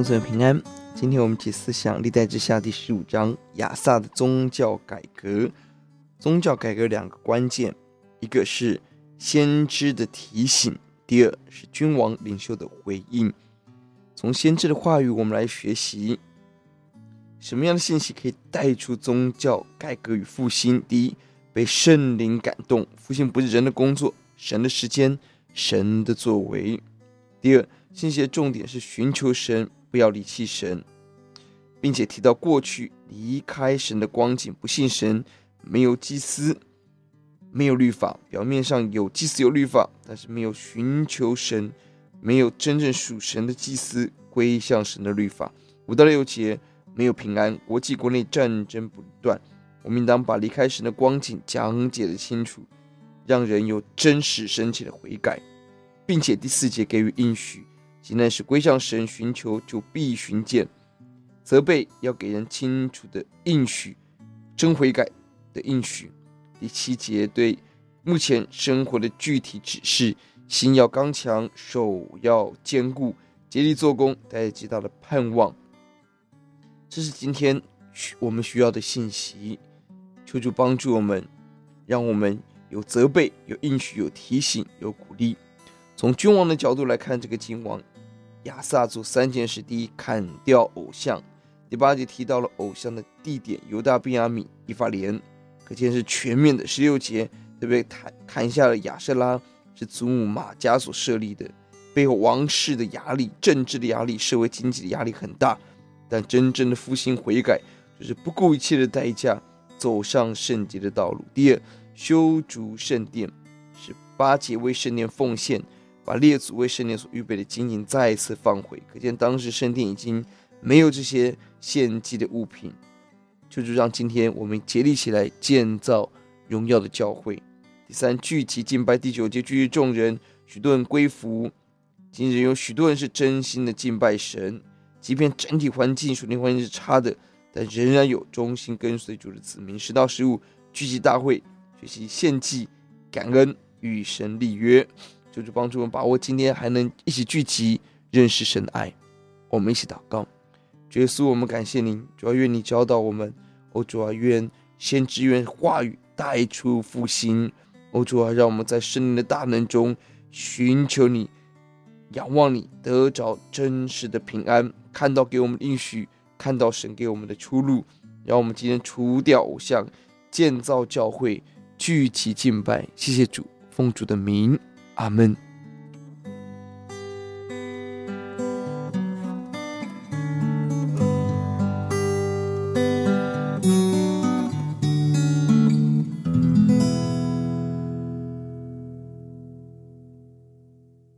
永存平安。今天我们一起思想历代志下第15章亚萨的宗教改革。宗教改革两个关键，一个是先知的提醒，第二是君王领袖的回应。从先知的话语我们来学习什么样的信息可以带出宗教改革与复兴。第一，被圣灵感动，复兴不是人的工作，神的时间，神的作为。第二，信息的重点是寻求神，不要离弃神，并且提到过去离开神的光景，不信神，没有祭司，没有律法，表面上有祭司有律法，但是没有寻求神，没有真正属神的祭司归向神的律法。5到6节，没有平安，国际国内战争不断。我们应当把离开神的光景讲解得清楚，让人有真实深切的悔改，并且第4节给予应许，即乃是归向神寻求就必寻见。责备要给人清楚的应许，真悔改的应许。第7节对目前生活的具体指示，心要刚强，手要坚固，竭力做工，带着极大的盼望。这是今天我们需要的信息。求主帮助我们，让我们有责备，有应许，有提醒，有鼓励。从君王的角度来看，这个君王亚萨做3件事。第一，砍掉偶像。第8节提到了偶像的地点，犹大、便雅悯、以法莲，可见是全面的。16节特别砍下了亚舍拉，是祖母玛迦所设立的，背后王室的压力、政治的压力、社会经济的压力很大，但真正的复兴悔改就是不顾一切的代价走上圣洁的道路。第二，修筑圣殿。18节为圣殿奉献，把列祖为圣殿所预备的金银再次放回，可见当时圣殿已经没有这些献祭的物品。就是让今天我们竭力起来建造荣耀的教会。第三，聚集敬拜。第9节聚集众人，许多人归服。今日有许多人是真心的敬拜神，即便整体环境属灵环境是差的，但仍然有忠心跟随主的子民。10到15聚集大会，学习献祭、感恩、与神立约。求主帮助我们把握今天还能一起聚集认识神的爱。我们一起祷告。主耶稣，我们感谢您，主要愿你教导我们，主要愿先知愿话语带出复兴，主要让我们在圣灵的大能中寻求你，仰望你，得着真实的平安，看到给我们的应许，看到神给我们的出路。让我们今天除掉偶像，建造教会，聚集敬拜。谢谢主，奉主的名，阿们。